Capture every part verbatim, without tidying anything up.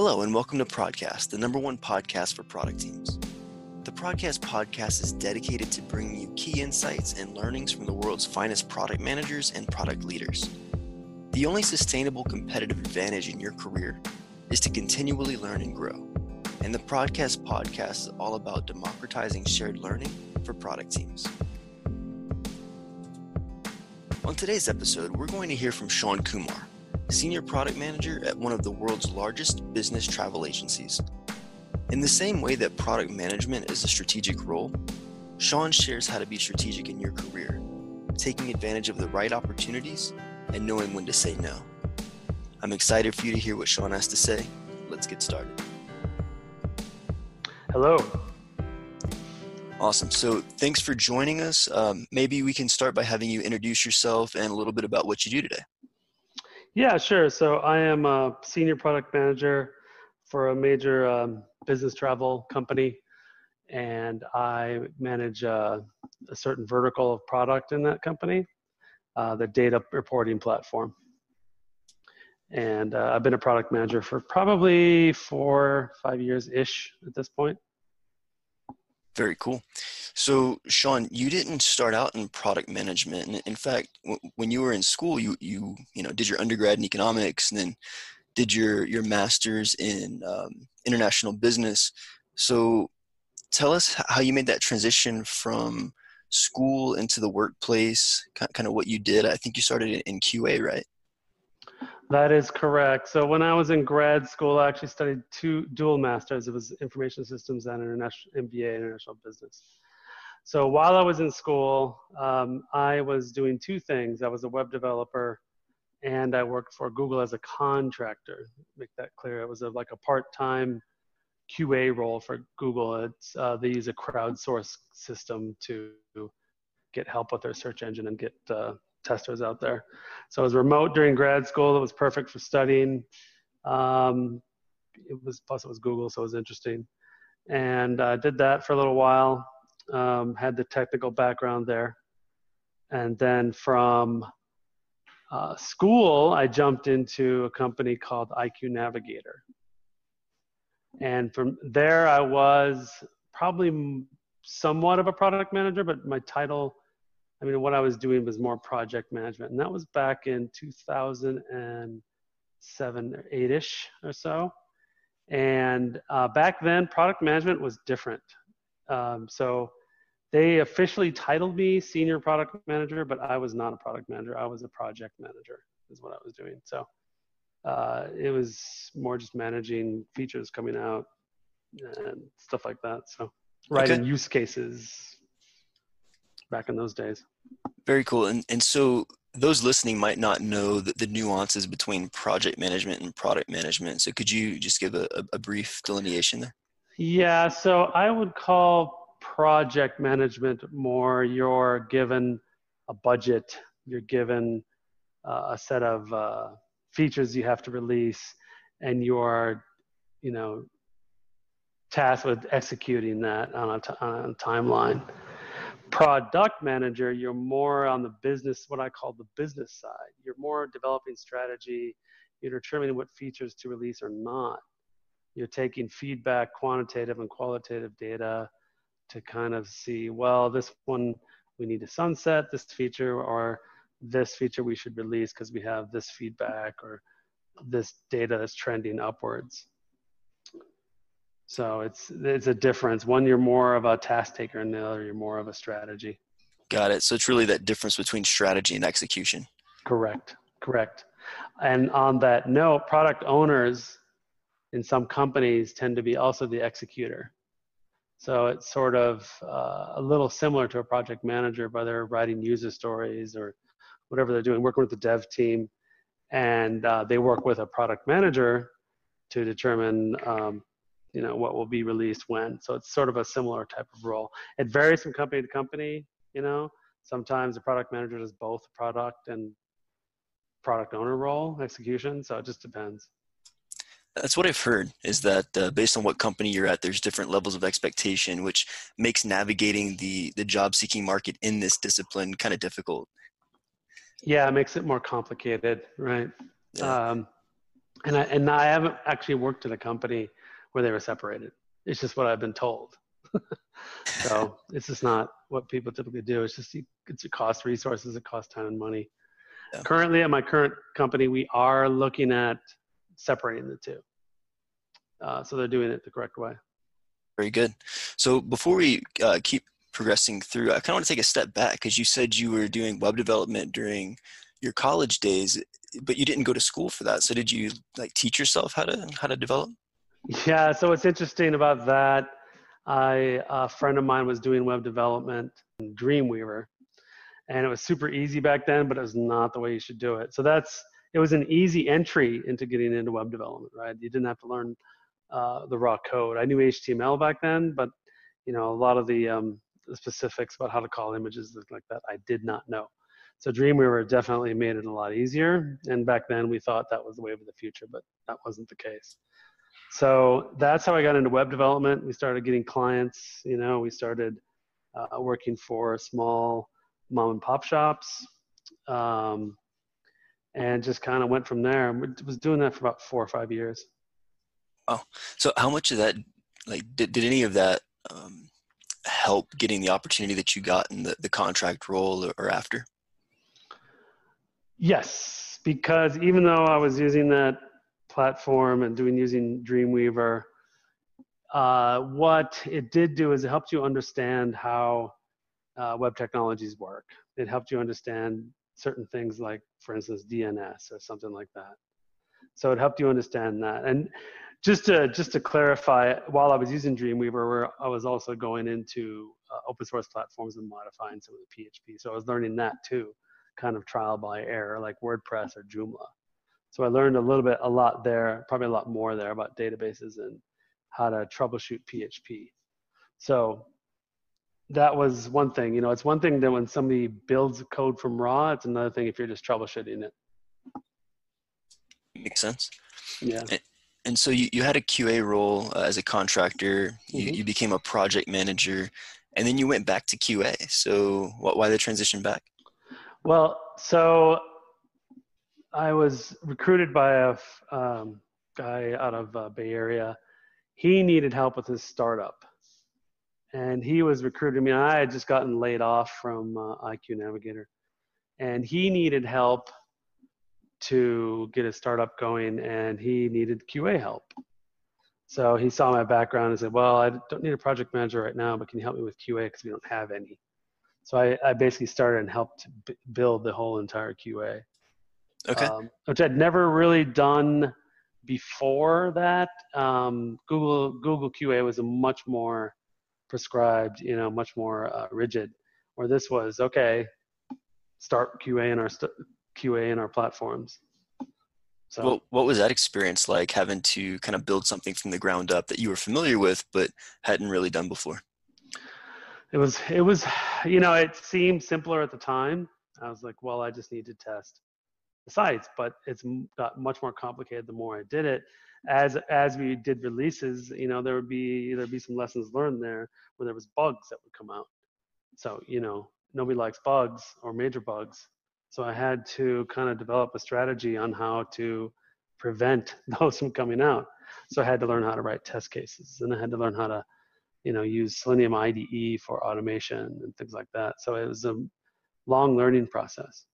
Hello and welcome to PRODCAST, the number one podcast for product teams. The PRODCAST podcast is dedicated to bringing you key insights and learnings from the world's finest product managers and product leaders. The only sustainable competitive advantage in your career is to continually learn and grow. And the PRODCAST podcast is all about democratizing shared learning for product teams. On today's episode, we're going to hear from Sean Kumar, Senior Product Manager at one of the world's largest business travel agencies. In the same way that product management is a strategic role, Sean shares how to be strategic in your career, taking advantage of the right opportunities and knowing when to say no. I'm excited for you to hear what Sean has to say. Let's get started. Hello. Awesome. So thanks for joining us. Um, maybe we can start by having you introduce yourself and a little bit about what you do today. Yeah, sure. So I am a senior product manager for a major um, business travel company, and I manage uh, a certain vertical of product in that company, uh, the data reporting platform. And uh, I've been a product manager for probably four, five years-ish at this point. Very cool. So, Sean, you didn't start out in product management. In fact, when you were in school, you you you know did your undergrad in economics, and then did your your master's in um, international business. So, tell us how you made that transition from school into the workplace. Kind of what you did. I think you started in Q A, right? That is correct. So when I was in grad school, I actually studied two dual masters. It was information systems and international M B A, international business. So while I was in school, um, I was doing two things. I was a web developer, and I worked for Google as a contractor. Make that clear. It was a, like a part-time Q A role for Google. It's, uh, they use a crowdsourced system to get help with their search engine and get uh, testers out there. So it was remote during grad school. It was perfect for studying. Um, it was, plus it was Google, so it was interesting. And I uh, did that for a little while, um, had the technical background there. And then from uh, school, I jumped into a company called I Q Navigator. And from there, I was probably somewhat of a product manager, but my title, I mean, what I was doing was more project management, and that was back in two thousand seven or eight-ish or so. And uh, back then, product management was different. Um, so they officially titled me senior product manager, but I was not a product manager. I was a project manager is what I was doing. So uh, it was more just managing features coming out and stuff like that. So writing okay. Use cases. Back in those days. Very cool. And and so those listening might not know the, the nuances between project management and product management. So could you just give a, a brief delineation there? Yeah. So I would call project management more you're given a budget, you're given uh, a set of uh, features you have to release, and you are, you know, tasked with executing that on a, t- on a timeline. Product manager, you're more on the business, what I call the business side. You're more developing strategy. You're determining what features to release or not. You're taking feedback, quantitative and qualitative data, to kind of see, well, this one we need to sunset this feature, or this feature we should release because we have this feedback or this data that's trending upwards. So it's it's a difference. One, you're more of a task taker, and the other, you're more of a strategy. Got it. So it's really that difference between strategy and execution. Correct. Correct. And on that note, product owners in some companies tend to be also the executor. So it's sort of uh, a little similar to a project manager, but they're writing user stories or whatever they're doing, working with the dev team, and uh, they work with a product manager to determine um, you know, what will be released when. So it's sort of a similar type of role. It varies from company to company, you know. Sometimes the product manager does both product and product owner role execution. So it just depends. That's what I've heard, is that uh, based on what company you're at, there's different levels of expectation, which makes navigating the, the job seeking market in this discipline kind of difficult. Yeah, it makes it more complicated, right? Yeah. Um, And I, and I haven't actually worked at a company where they were separated. It's just what I've been told. So it's just not what people typically do. It's just, it's a cost resources, it costs time and money. Yeah. Currently at my current company, we are looking at separating the two. Uh, so they're doing it the correct way. Very good. So before we uh, keep progressing through, I kind of want to take a step back, because you said you were doing web development during your college days, but you didn't go to school for that. So did you like teach yourself how to, how to develop? Yeah. So what's interesting about that, I, a friend of mine was doing web development in Dreamweaver, and it was super easy back then, but it was not the way you should do it. So that's, it was an easy entry into getting into web development, right? You didn't have to learn uh, the raw code. I knew H T M L back then, but you know, a lot of the, um, the specifics about how to call images like that, I did not know. So Dreamweaver definitely made it a lot easier. And back then we thought that was the way of the future, but that wasn't the case. So that's how I got into web development. We started getting clients, you know, we started uh, working for small mom and pop shops, um, and just kind of went from there. I was doing that for about four or five years. Oh, so how much of that, like, did, did any of that um, help getting the opportunity that you got in the, the contract role or, or after? Yes, because even though I was using that platform and doing using Dreamweaver, uh, what it did do is it helped you understand how uh, web technologies work. It helped you understand certain things like, for instance, D N S or something like that. So it helped you understand that. And just to, just to clarify, while I was using Dreamweaver, I was also going into uh, open source platforms and modifying some of the P H P. So I was learning that too, kind of trial by error, like WordPress or Joomla. So I learned a little bit, a lot there, probably a lot more there about databases and how to troubleshoot P H P. So that was one thing. You know, it's one thing that when somebody builds code from raw, it's another thing if you're just troubleshooting it. Makes sense. Yeah. And, and so you, you had a Q A role uh, as a contractor, you, mm-hmm. you became a project manager, and then you went back to Q A. So what, why the transition back? Well, so I was recruited by a um, guy out of uh, Bay Area. He needed help with his startup. And he was recruiting me. I had just gotten laid off from uh, I Q Navigator. And he needed help to get his startup going, and he needed Q A help. So he saw my background and said, well, I don't need a project manager right now, but can you help me with Q A because we don't have any. So I, I basically started and helped b- build the whole entire Q A. Okay. Um, which I'd never really done before that. Um, Google Google Q A was a much more prescribed, you know, much more uh, rigid. Where this was okay, start Q A in our st- Q A in our platforms. So, well, what was that experience like, having to kind of build something from the ground up that you were familiar with but hadn't really done before? It was it was, you know, it seemed simpler at the time. I was like, well, I just need to test sites, but it's got much more complicated the more I did it. As as we did releases, you know, there would be there'd be some lessons learned there where there was bugs that would come out. So, you know, nobody likes bugs or major bugs. So I had to kind of develop a strategy on how to prevent those from coming out. So I had to learn how to write test cases, and I had to learn how to, you know, use Selenium I D E for automation and things like that. So it was a long learning process.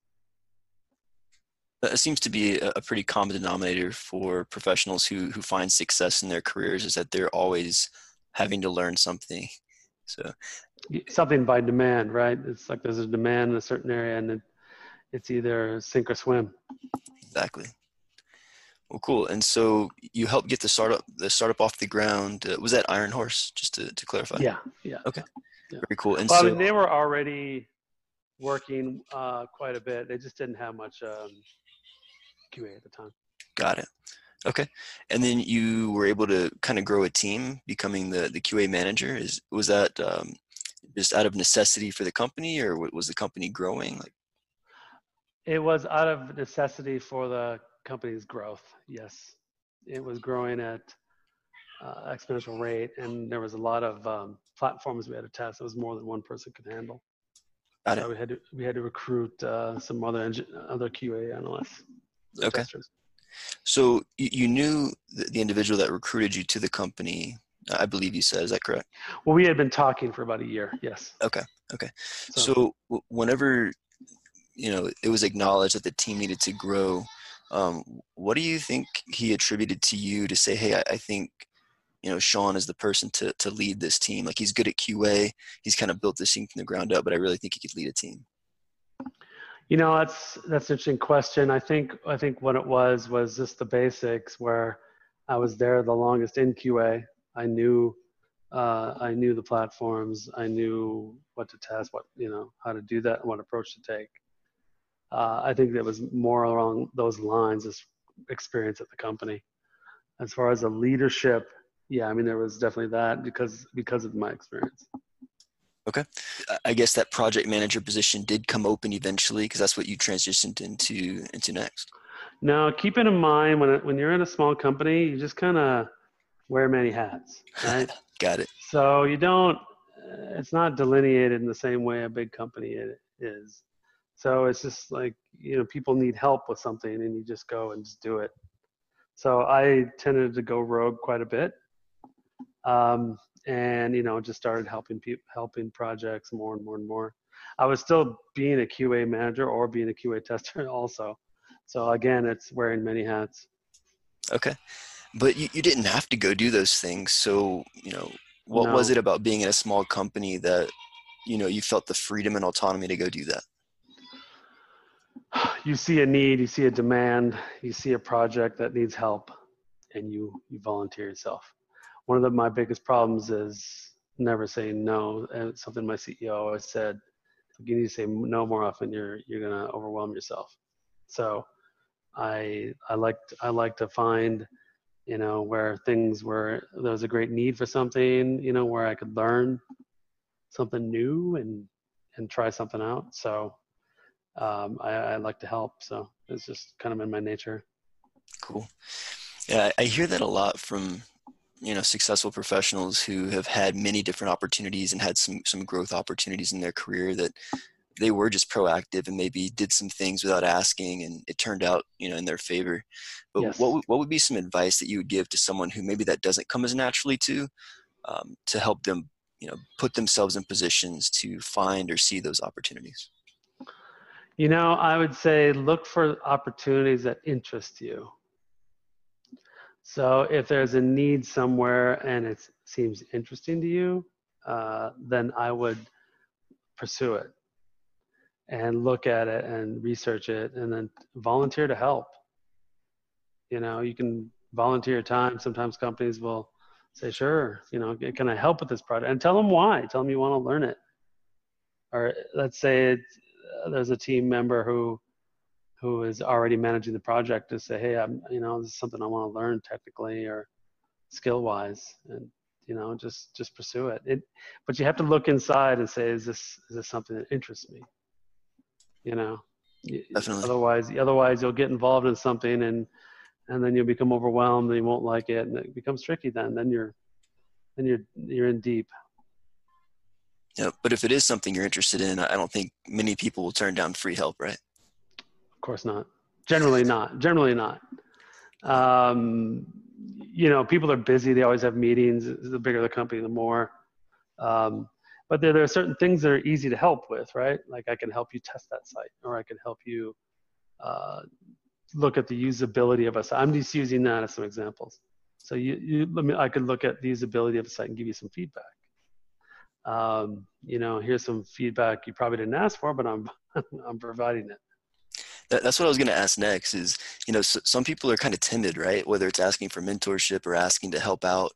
It seems to be a pretty common denominator for professionals who who find success in their careers, is that they're always having to learn something. So something by demand, right? It's like there's a demand in a certain area, and it, it's either sink or swim. Exactly. Well, cool. And so you helped get the startup the startup off the ground. Uh, was that Iron Horse? Just to, to clarify. Yeah. Yeah. Okay. Yeah. Very cool. And well, so I mean, they were already working uh, quite a bit. They just didn't have much. Um, Q A at the time. Got it. Okay. And then you were able to kind of grow a team, becoming the, the Q A manager. Is was that um, just out of necessity for the company, or was the company growing? Like, it was out of necessity for the company's growth. Yes, it was growing at uh, exponential rate, and there was a lot of um, platforms we had to test. It was more than one person could handle. Got it. So we had to we had to recruit uh, some other engin- other Q A analysts. Okay. Testers. So you knew the individual that recruited you to the company, I believe you said, is that correct? Well, we had been talking for about a year. Yes. Okay. Okay. So, so whenever, you know, it was acknowledged that the team needed to grow, um, what do you think he attributed to you to say, hey, I, I think, you know, Sean is the person to, to lead this team. Like, he's good at Q A. He's kind of built this team from the ground up, but I really think he could lead a team. You know, that's, that's an interesting question. I think, I think what it was, was just the basics where I was there the longest in Q A. I knew, uh, I knew the platforms. I knew what to test, what, you know, how to do that, and what approach to take. Uh, I think that was more along those lines, this experience at the company. As far as the leadership, yeah, I mean, there was definitely that because, because of my experience. Okay. I guess that project manager position did come open eventually because that's what you transitioned into, into next. Now, keep it in mind when, when you're in a small company, you just kind of wear many hats, right? Got it. So you don't, it's not delineated in the same way a big company is. So it's just like, you know, people need help with something and you just go and just do it. So I tended to go rogue quite a bit. Um, and, you know, just started helping people, helping projects more and more and more. I was still being a Q A manager or being a Q A tester also. So again, it's wearing many hats. Okay. But you, you didn't have to go do those things. So, you know, what no. was it about being in a small company that, you know, you felt the freedom and autonomy to go do that? You see a need, you see a demand, you see a project that needs help, and you, you volunteer yourself. One of the, my biggest problems is never saying no. And it's something my C E O always said, you need to say no more often. You're, you're going to overwhelm yourself. So I, I like, I like to find, you know, where things were, there was a great need for something, you know, where I could learn something new and, and try something out. So um, I, I like to help. So it's just kind of in my nature. Cool. Yeah. I hear that a lot from, you know, successful professionals who have had many different opportunities and had some, some growth opportunities in their career, that they were just proactive and maybe did some things without asking, and it turned out, you know, in their favor. But yes. what, what would be some advice that you would give to someone who maybe that doesn't come as naturally to, um, to help them, you know, put themselves in positions to find or see those opportunities? You know, I would say look for opportunities that interest you. So if there's a need somewhere and it seems interesting to you, uh, then I would pursue it and look at it and research it and then volunteer to help. You know, you can volunteer your time. Sometimes companies will say, sure, you know, can I help with this project? And tell them why. Tell them you want to learn it. Or let's say it's, uh, there's a team member who who is already managing the project, to say, hey, I'm, you know, this is something I want to learn technically or skill-wise, and, you know, just, just pursue it. it. But you have to look inside and say, is this, is this something that interests me? You know, Definitely. otherwise, otherwise you'll get involved in something and, and then you'll become overwhelmed and you won't like it. And it becomes tricky then, then you're, then you're, you're in deep. Yeah. But if it is something you're interested in, I don't think many people will turn down free help, right? Course not. Generally not. Generally not. Um, you know, people are busy. They always have meetings. The bigger the company, the more. Um, but there, there are certain things that are easy to help with, right? Like, I can help you test that site, or I can help you uh, look at the usability of a site. I'm just using that as some examples. So you, you let me. I could look at the usability of a site and give you some feedback. Um, you know, here's some feedback you probably didn't ask for, but I'm I'm providing it. That's what I was going to ask next is, you know, so, some people are kind of timid, right? Whether it's asking for mentorship or asking to help out,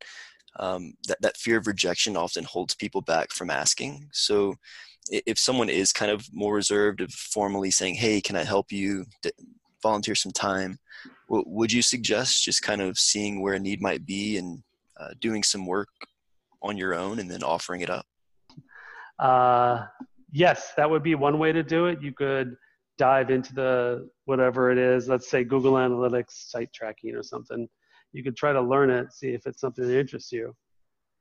um, that, that fear of rejection often holds people back from asking. So if someone is kind of more reserved of formally saying, hey, can I help you volunteer some time? Well, would you suggest just kind of seeing where a need might be and uh, doing some work on your own and then offering it up? Uh, yes, that would be one way to do it. You could dive into the, whatever it is, let's say Google Analytics, site tracking or something. You could try to learn it, see if it's something that interests you,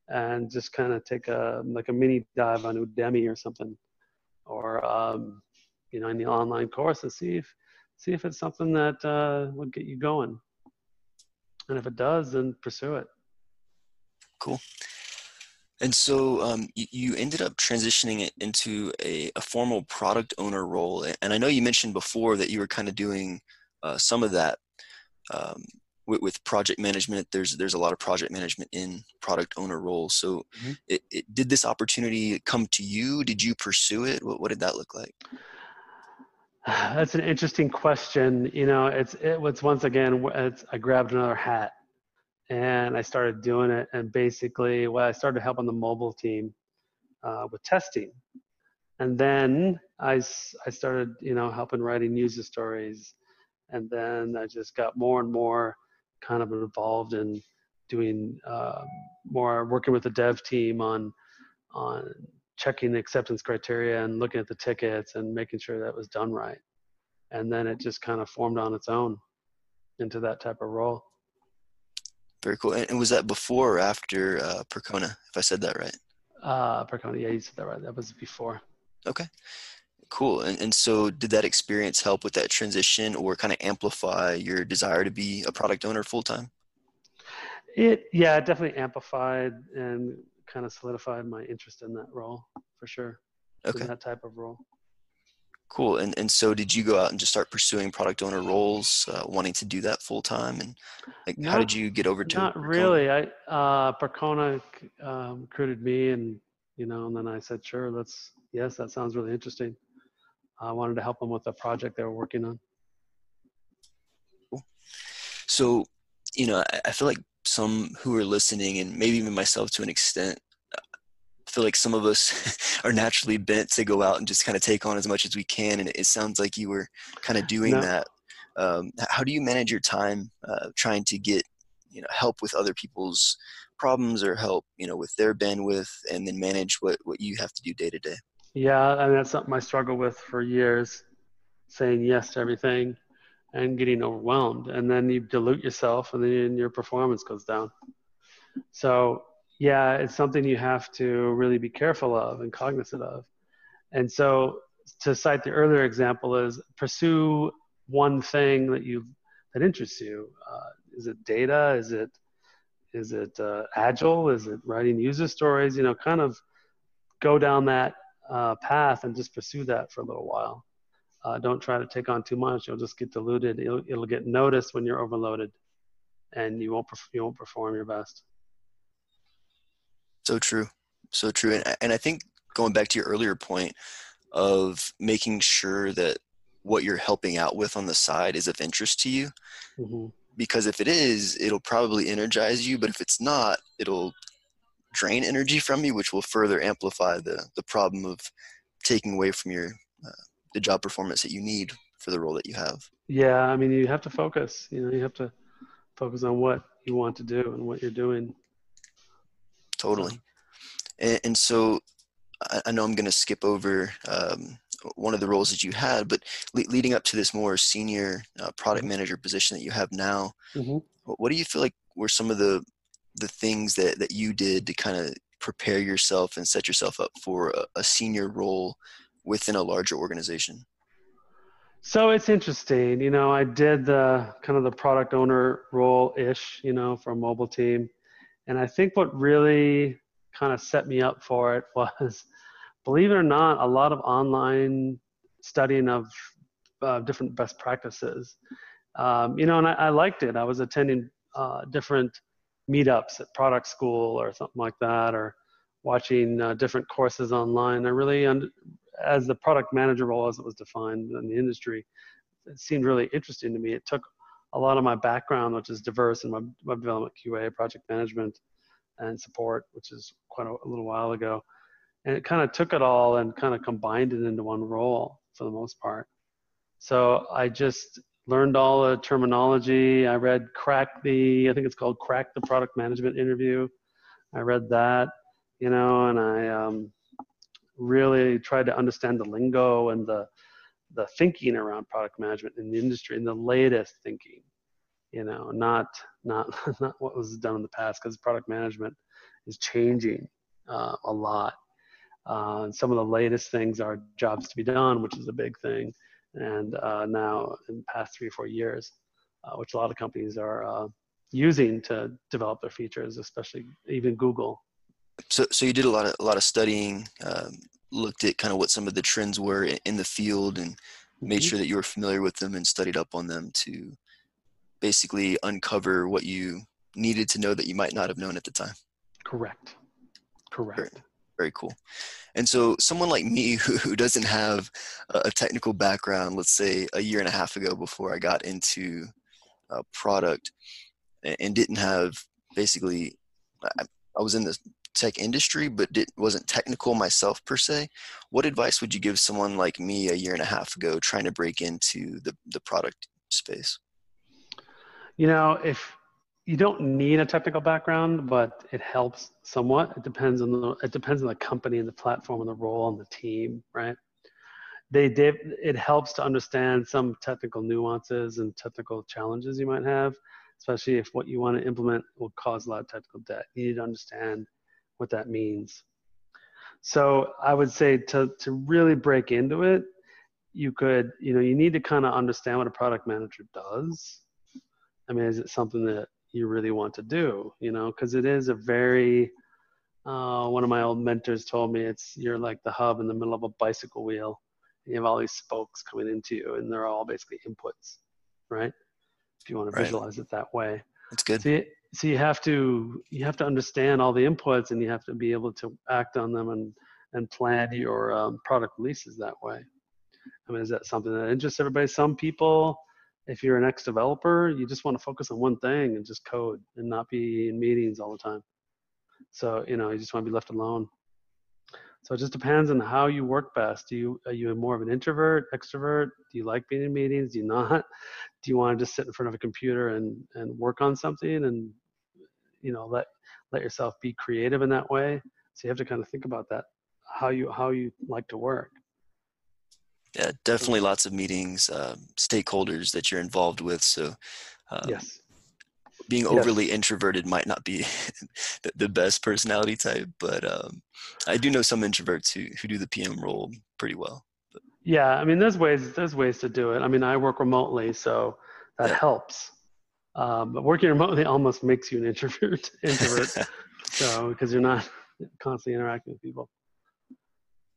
and just kind of take a, like a mini dive on Udemy or something, or, um, you know, in the online course, and see if, see if it's something that uh, would get you going. And if it does, then pursue it. Cool. And so um, you, you ended up transitioning it into a, a formal product owner role. And I know you mentioned before that you were kind of doing uh, some of that um, with, with project management. There's, there's a lot of project management in product owner roles. So mm-hmm. it, it, did this opportunity come to you? Did you pursue it? What, what did that look like? That's an interesting question. You know, it's, it was once again, it's, I grabbed another hat. And I started doing it, and basically, well, I started helping the mobile team uh, with testing, and then I, I started, you know, helping writing user stories, and then I just got more and more kind of involved in doing uh, more working with the dev team on on checking the acceptance criteria and looking at the tickets and making sure that was done right, and then it just kind of formed on its own into that type of role. Very cool. And was that before or after uh, Percona, if I said that right? Uh, Percona, yeah, you said that right. That was before. Okay, cool. And, and so did that experience help with that transition or kind of amplify your desire to be a product owner full-time? It, yeah, it definitely amplified and kind of solidified my interest in that role for sure. Okay. In that type of role. Cool. And and so did you go out and just start pursuing product owner roles, uh, wanting to do that full time? And like, not, how did you get over to Not Percona? Really. I, uh, Percona um, recruited me, and, you know, and then I said, sure, let's, yes, that sounds really interesting. I wanted to help them with a project they were working on. Cool. So, you know, I, I feel like some who are listening, and maybe even myself to an extent, feel like some of us are naturally bent to go out and just kind of take on as much as we can. And it sounds like you were kind of doing no. that. Um, how do you manage your time uh, trying to get, you know, help with other people's problems or help, you know, with their bandwidth, and then manage what, what you have to do day to day? Yeah. I mean, that's something I struggled with for years, saying yes to everything and getting overwhelmed. And then you dilute yourself, and then your performance goes down. So, yeah, it's something you have to really be careful of and cognizant of. And so, to cite the earlier example, is pursue one thing that you that interests you. Uh, is it data? Is it is it uh, agile? Is it writing user stories? You know, kind of go down that uh, path and just pursue that for a little while. Uh, don't try to take on too much. You'll just get diluted. It'll, it'll get noticed when you're overloaded, and you won't perf- you won't perform your best. So true. So true. And, and I think going back to your earlier point of making sure that what you're helping out with on the side is of interest to you, mm-hmm. because if it is, it'll probably energize you, but if it's not, it'll drain energy from you, which will further amplify the, the problem of taking away from your, uh, the job performance that you need for the role that you have. Yeah. I mean, you have to focus, you know, you have to focus on what you want to do and what you're doing. Totally. And, and so I, I know I'm going to skip over um, one of the roles that you had, but le- leading up to this more senior uh, product manager position that you have now, mm-hmm. what, what do you feel like were some of the the things that, that you did to kind of prepare yourself and set yourself up for a, a senior role within a larger organization? So it's interesting. You know, I did the kind of the product owner role-ish, you know, for a mobile team. And I think what really kind of set me up for it was, believe it or not, a lot of online studying of uh, different best practices. Um, you know, and I, I liked it. I was attending uh, different meetups at Product School or something like that, or watching uh, different courses online. I really, as the product manager role as it was defined in the industry, it seemed really interesting to me. It took a lot of my background, which is diverse in my web development, Q A, project management, and support, which is quite a, a little while ago. And it kind of took it all and kind of combined it into one role for the most part. So I just learned all the terminology. I read Crack the, I think it's called Crack the Product Management Interview. I read that, you know, and I um, really tried to understand the lingo and the the thinking around product management in the industry, and the latest thinking, you know, not not not what was done in the past, because product management is changing uh, a lot. Uh, and some of the latest things are jobs to be done, which is a big thing, and uh, now in the past three or four years, uh, which a lot of companies are uh, using to develop their features, especially even Google. So, so you did a lot of a lot of studying, um, looked at kind of what some of the trends were in the field, and made mm-hmm. sure that you were familiar with them and studied up on them to basically uncover what you needed to know that you might not have known at the time. Correct. Correct. Very, very cool. And so someone like me who, who doesn't have a technical background, let's say a year and a half ago before I got into a product, and didn't have basically, I, I was in the tech industry, but didn't, wasn't technical myself per se. What advice would you give someone like me a year and a half ago trying to break into the, the product space? You know, if you don't need a technical background, but it helps somewhat. It depends on the, it depends on the company and the platform and the role and the team, right? They, they, it helps to understand some technical nuances and technical challenges you might have, especially if what you want to implement will cause a lot of technical debt. You need to understand what that means. So I would say to, to really break into it, you could, you know, you need to kind of understand what a product manager does. I mean, is it something that you really want to do? You know, because it is a very, uh, one of my old mentors told me, it's, you're like the hub in the middle of a bicycle wheel. And you have all these spokes coming into you, and they're all basically inputs, right? If you want to visualize right. it that way. That's good. So you, so you have to, you have to understand all the inputs, and you have to be able to act on them and, and plan your um, product releases that way. I mean, is that something that interests everybody? Some people, if you're an ex-developer, you just want to focus on one thing and just code and not be in meetings all the time. So, you know, you just want to be left alone. So it just depends on how you work best. Do you, are you more of an introvert, extrovert? Do you like being in meetings? Do you not? Do you want to just sit in front of a computer and, and work on something and, you know, let, let yourself be creative in that way? So you have to kind of think about that, how you, how you like to work. Yeah, definitely lots of meetings, uh, stakeholders that you're involved with. So um, yes. being overly yes. introverted might not be the best personality type, but um, I do know some introverts who, who do the P M role pretty well. But. Yeah. I mean, there's ways, there's ways to do it. I mean, I work remotely, so that yeah. helps. Um, but working remotely almost makes you an introvert, introvert. So, because you're not constantly interacting with people.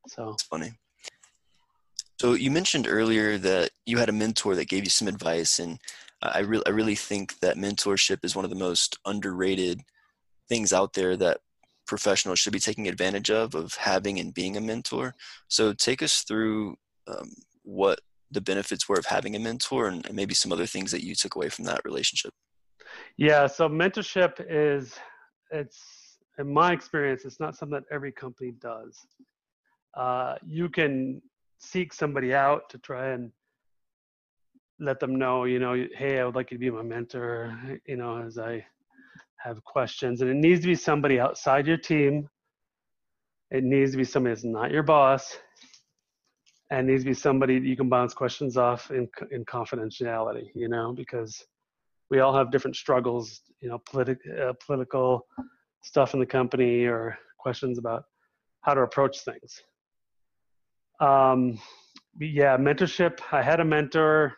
So it's funny. So you mentioned earlier that you had a mentor that gave you some advice, and I really, I really think that mentorship is one of the most underrated things out there that professionals should be taking advantage of, of having and being a mentor. So take us through um, what the benefits were of having a mentor, and, and maybe some other things that you took away from that relationship. Yeah. So mentorship is, it's, in my experience, it's not something that every company does. Uh, you can seek somebody out to try and let them know, you know, hey, I would like you to be my mentor, you know, as I have questions. And it needs to be somebody outside your team. It needs to be somebody that's not your boss. And it needs to be somebody that you can bounce questions off in, in confidentiality, you know, because we all have different struggles, you know, politi- uh, political stuff in the company, or questions about how to approach things. Um, yeah, mentorship. I had a mentor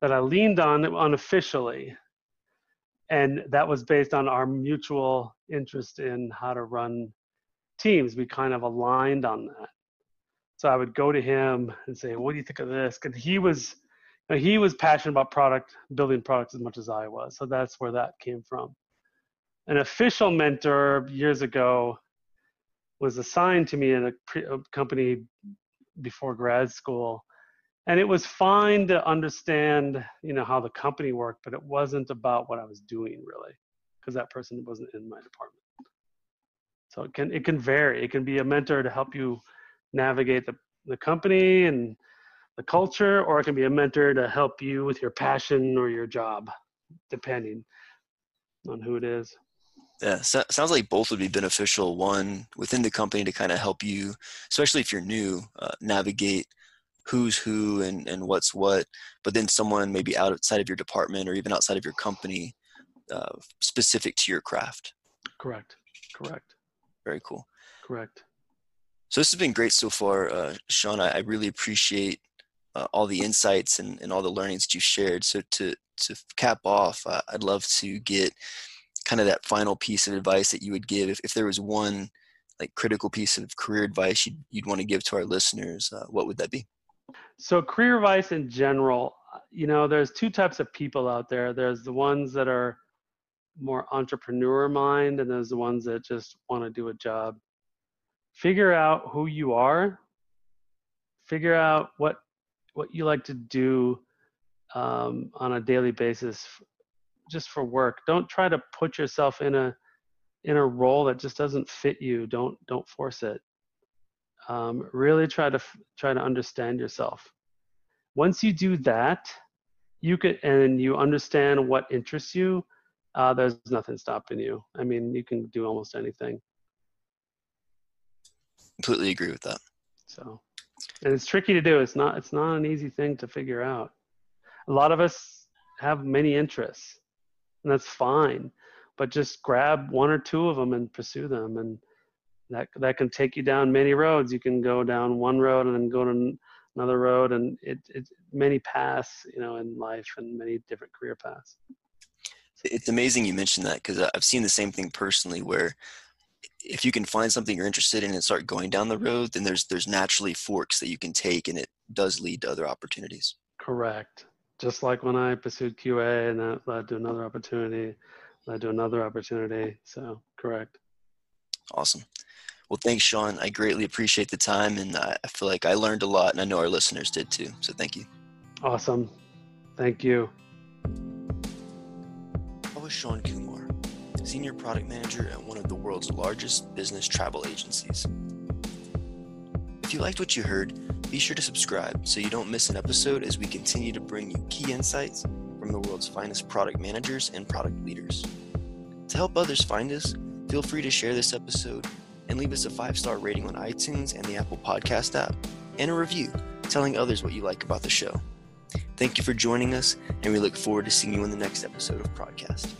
that I leaned on unofficially, and that was based on our mutual interest in how to run teams. We kind of aligned on that. So I would go to him and say, what do you think of this? Because he was, you know, he was passionate about product, building products as much as I was. So that's where that came from. An official mentor years ago was assigned to me in a, pre- a company before grad school. And it was fine to understand, you know, how the company worked, but it wasn't about what I was doing really, because that person wasn't in my department. So it can, it can vary. It can be a mentor to help you navigate the, the company and the culture, or it can be a mentor to help you with your passion or your job, depending on who it is. Yeah, so, sounds like both would be beneficial. One within the company to kind of help you, especially if you're new, uh, navigate who's who and, and what's what, but then someone maybe outside of your department or even outside of your company, uh, specific to your craft. Correct. Correct. Very cool. Correct. So this has been great so far, uh, Sean. I, I really appreciate uh, all the insights and, and all the learnings that you shared. So to, to cap off, uh, I'd love to get kind of that final piece of advice that you would give. If, if there was one like critical piece of career advice you'd, you'd want to give to our listeners, uh, what would that be? So career advice in general, you know, there's two types of people out there. There's the ones that are more entrepreneur mind, and there's the ones that just want to do a job. Figure out who you are. Figure out what what you like to do um, on a daily basis, just for work. Don't try to put yourself in a in a role that just doesn't fit you. Don't don't force it. Um, really try to try to understand yourself. Once you do that, you could and you understand what interests you. Uh, there's nothing stopping you. I mean, you can do almost anything. Completely agree with that. So, and it's tricky to do. It's not. It's not an easy thing to figure out. A lot of us have many interests, and that's fine. But just grab one or two of them and pursue them, and that that can take you down many roads. You can go down one road and then go to another road, and it it many paths, you know, in life and many different career paths. It's amazing you mentioned that, because I've seen the same thing personally, where if you can find something you're interested in and start going down the road, then there's there's naturally forks that you can take, and it does lead to other opportunities. Correct. Just like when I pursued Q A, and that led to another opportunity, led to another opportunity. So, correct. Awesome. Well, thanks, Sean. I greatly appreciate the time, and I feel like I learned a lot, and I know our listeners did too. So thank you. Awesome. Thank you. Sean Kumar, Senior Product Manager at one of the world's largest business travel agencies. If you liked what you heard, be sure to subscribe so you don't miss an episode as we continue to bring you key insights from the world's finest product managers and product leaders. To help others find us, feel free to share this episode and leave us a five-star rating on iTunes and the Apple Podcast app, and a review telling others what you like about the show. Thank you for joining us, and we look forward to seeing you in the next episode of PRODCAST.